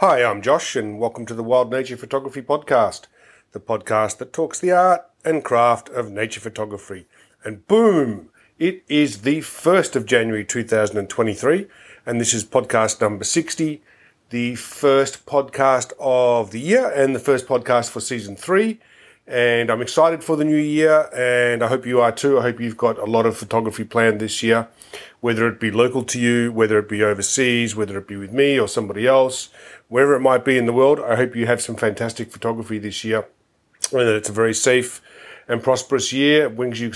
Hi, I'm Josh and welcome to the Wild Nature Photography Podcast, the podcast that talks the art and craft of nature photography. And boom, it is the 1st of January 2023 and this is podcast number 60, the first podcast of the year and the first podcast for season 3. And I'm excited for the new year and I hope you are too. I hope you've got a lot of photography planned this year, whether it be local to you, whether it be overseas, whether it be with me or somebody else. Wherever it might be in the world, I hope you have some fantastic photography this year, and that it's a very safe and prosperous year. It brings you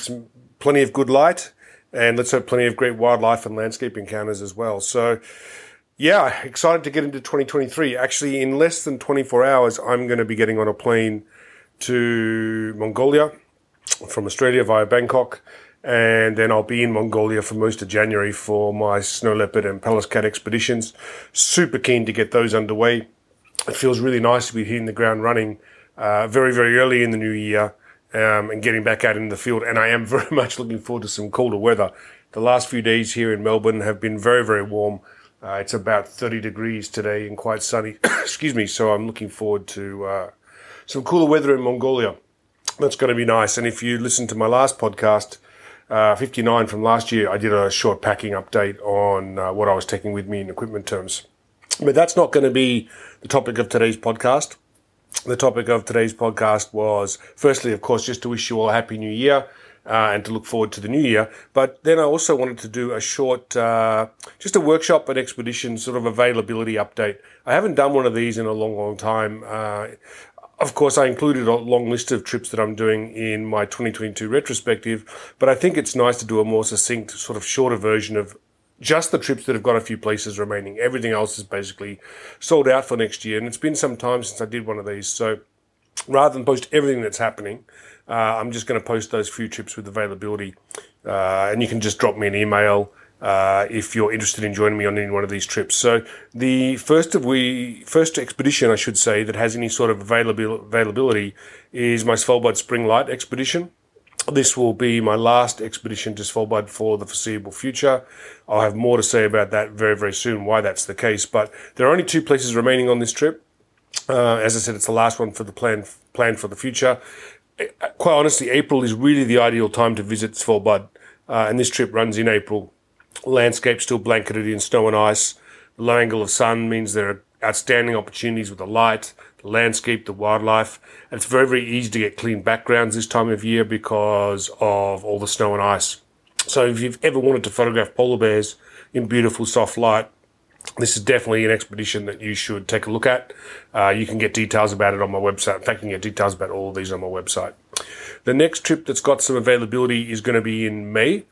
plenty of good light, and let's hope plenty of great wildlife and landscape encounters as well. So, yeah, excited to get into 2023. Actually, in less than 24 hours, I'm going to be getting on a plane to Mongolia from Australia via Bangkok, and then I'll be in Mongolia for most of January for my Snow Leopard and Pallas's Cat expeditions. Super keen to get those underway. It feels really nice to be hitting the ground running very, very early in the new year and getting back out in the field. And I am very much looking forward to some colder weather. The last few days here in Melbourne have been very, very warm. It's about 30 degrees today and quite sunny. Excuse me. So I'm looking forward to some cooler weather in Mongolia. That's going to be nice. And if you listen to my last podcast, 59 from last year, I did a short packing update on what I was taking with me in equipment terms. But that's not going to be the topic of today's podcast. The topic of today's podcast was, firstly, of course, just to wish you all a happy new year and to look forward to the new year. But then I also wanted to do a short, just a workshop and expedition sort of availability update. I haven't done one of these in a long, long time. Of course, I included a long list of trips that I'm doing in my 2022 retrospective, but I think it's nice to do a more succinct, sort of shorter version of just the trips that have got a few places remaining. Everything else is basically sold out for next year, and it's been some time since I did one of these. So rather than post everything that's happening, I'm just going to post those few trips with availability, and you can just drop me an email if you're interested in joining me on any one of these trips. So the first expedition, I should say, that has any sort of availability is my Svalbard Spring Light expedition. This will be my last expedition to Svalbard for the foreseeable future. I'll have more to say about that very, very soon, why that's the case. But there are only two places remaining on this trip. As I said, it's the last one for the plan for the future. Quite honestly, April is really the ideal time to visit Svalbard, and this trip runs in April. Landscape still blanketed in snow and ice. The low angle of sun means there are outstanding opportunities with the light, the landscape, the wildlife. And it's very, very easy to get clean backgrounds this time of year because of all the snow and ice. So if you've ever wanted to photograph polar bears in beautiful soft light, this is definitely an expedition that you should take a look at. You can get details about it on my website. In fact, you can get details about all of these on my website. The next trip that's got some availability is going to be in May,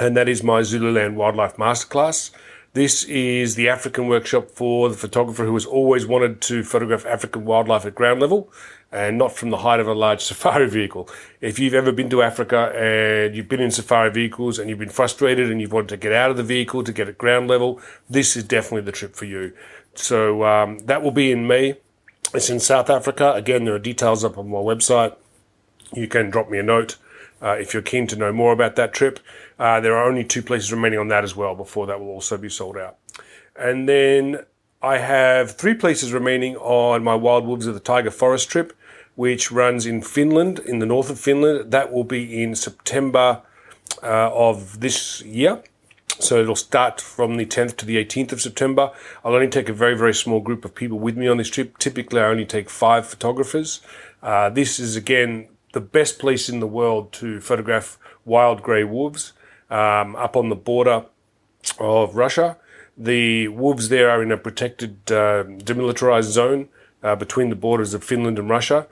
and that is my Zululand Wildlife Masterclass. This is the African workshop for the photographer who has always wanted to photograph African wildlife at ground level and not from the height of a large safari vehicle. If you've ever been to Africa and you've been in safari vehicles and you've been frustrated and you've wanted to get out of the vehicle to get at ground level, this is definitely the trip for you. So that will be in May. It's in South Africa. Again, there are details up on my website. You can drop me a note if you're keen to know more about that trip. There are only two places remaining on that as well before that will also be sold out. And then I have three places remaining on my Wild Wolves of the Tiger Forest trip, which runs in Finland, in the north of Finland. That will be in September of this year. So it'll start from the 10th to the 18th of September. I'll only take a very, very small group of people with me on this trip. Typically, I only take 5 photographers. This is, again, the best place in the world to photograph wild grey wolves up on the border of Russia. The wolves there are in a protected demilitarized zone between the borders of Finland and Russia.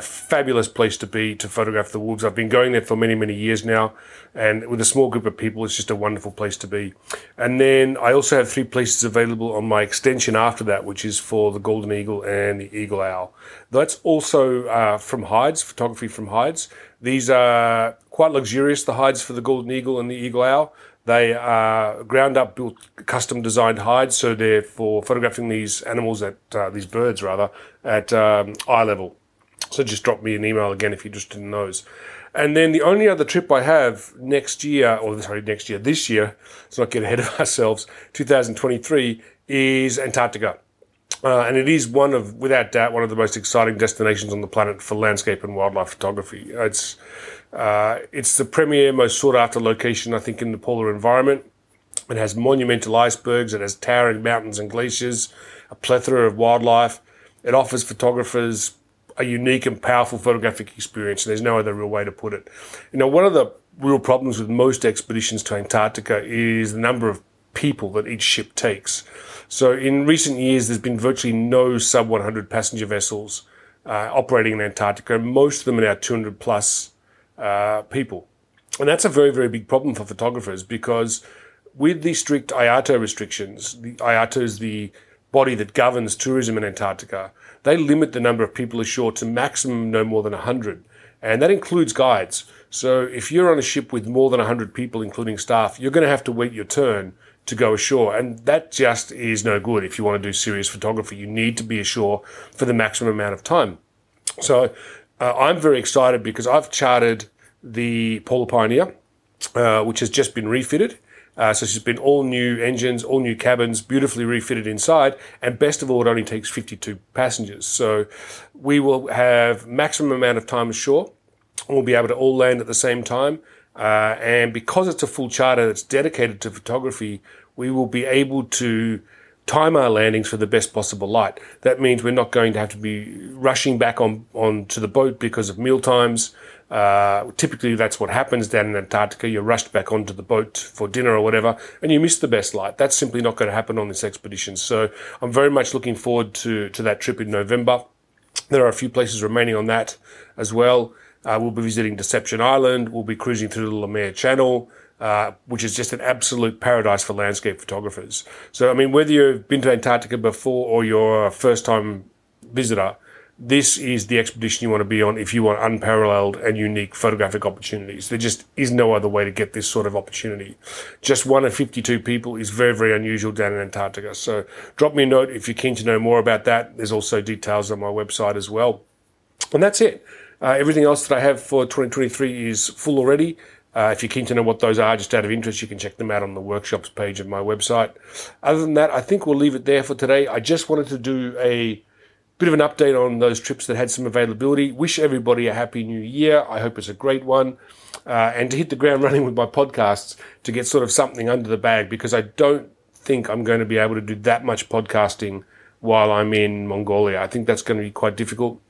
Fabulous place to be to photograph the wolves. I've been going there for many, many years now, and with a small group of people, it's just a wonderful place to be. And then I also have 3 places available on my extension after that, which is for the golden eagle and the eagle owl. That's also from hides, photography from hides. These are quite luxurious, the hides for the golden eagle and the eagle owl. They are ground-up, built, custom-designed hides, so they're for photographing these animals at these birds, rather, at eye level. So just drop me an email again if you're interested in those. And then the only other trip I have this year, let's not get ahead of ourselves, 2023, is Antarctica. And it is one of, without doubt, one of the most exciting destinations on the planet for landscape and wildlife photography. It's the premier, most sought-after location, I think, in the polar environment. It has monumental icebergs. It has towering mountains and glaciers, a plethora of wildlife. It offers photographers a unique and powerful photographic experience. There's no other real way to put it. You know, one of the real problems with most expeditions to Antarctica is the number of people that each ship takes. So in recent years, there's been virtually no sub-100 passenger vessels operating in Antarctica. Most of them are now 200-plus people. And that's a very, very big problem for photographers because with the strict IATO restrictions, the IATO is the body that governs tourism in Antarctica, they limit the number of people ashore to maximum no more than 100. And that includes guides. So if you're on a ship with more than 100 people, including staff, you're going to have to wait your turn to go ashore. And that just is no good. If you want to do serious photography, you need to be ashore for the maximum amount of time. So I'm very excited because I've chartered the Polar Pioneer, which has just been refitted. So she's been all new engines, all new cabins, beautifully refitted inside. And best of all, it only takes 52 passengers. So we will have maximum amount of time ashore. We'll be able to all land at the same time. And because it's a full charter that's dedicated to photography, we will be able to time our landings for the best possible light. That means we're not going to have to be rushing back on to the boat because of meal times. Typically that's what happens down in Antarctica. You're rushed back onto the boat for dinner or whatever, and you miss the best light. That's simply not going to happen on this expedition. So I'm very much looking forward to that trip in November. There are a few places remaining on that as well. We'll be visiting Deception Island. We'll be cruising through the Le Maire Channel, which is just an absolute paradise for landscape photographers. So, I mean, whether you've been to Antarctica before or you're a first-time visitor, this is the expedition you want to be on if you want unparalleled and unique photographic opportunities. There just is no other way to get this sort of opportunity. Just one of 52 people is very, very unusual down in Antarctica. So drop me a note if you're keen to know more about that. There's also details on my website as well. And that's it. Everything else that I have for 2023 is full already. If you're keen to know what those are, just out of interest, you can check them out on the workshops page of my website. Other than that, I think we'll leave it there for today. I just wanted to do a bit of an update on those trips that had some availability. Wish everybody a happy new year. I hope it's a great one. And to hit the ground running with my podcasts to get sort of something under the bag, because I don't think I'm going to be able to do that much podcasting while I'm in Mongolia. I think that's going to be quite difficult.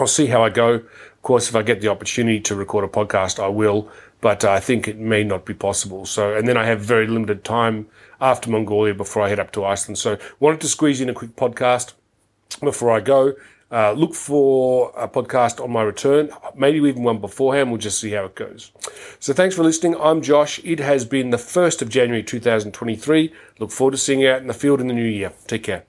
I'll see how I go. Of course, if I get the opportunity to record a podcast, I will, but I think it may not be possible. So, and then I have very limited time after Mongolia before I head up to Iceland. So wanted to squeeze in a quick podcast before I go. Look for a podcast on my return, maybe even one beforehand. We'll just see how it goes. So thanks for listening. I'm Josh. It has been the 1st of January 2023. Look forward to seeing you out in the field in the new year. Take care.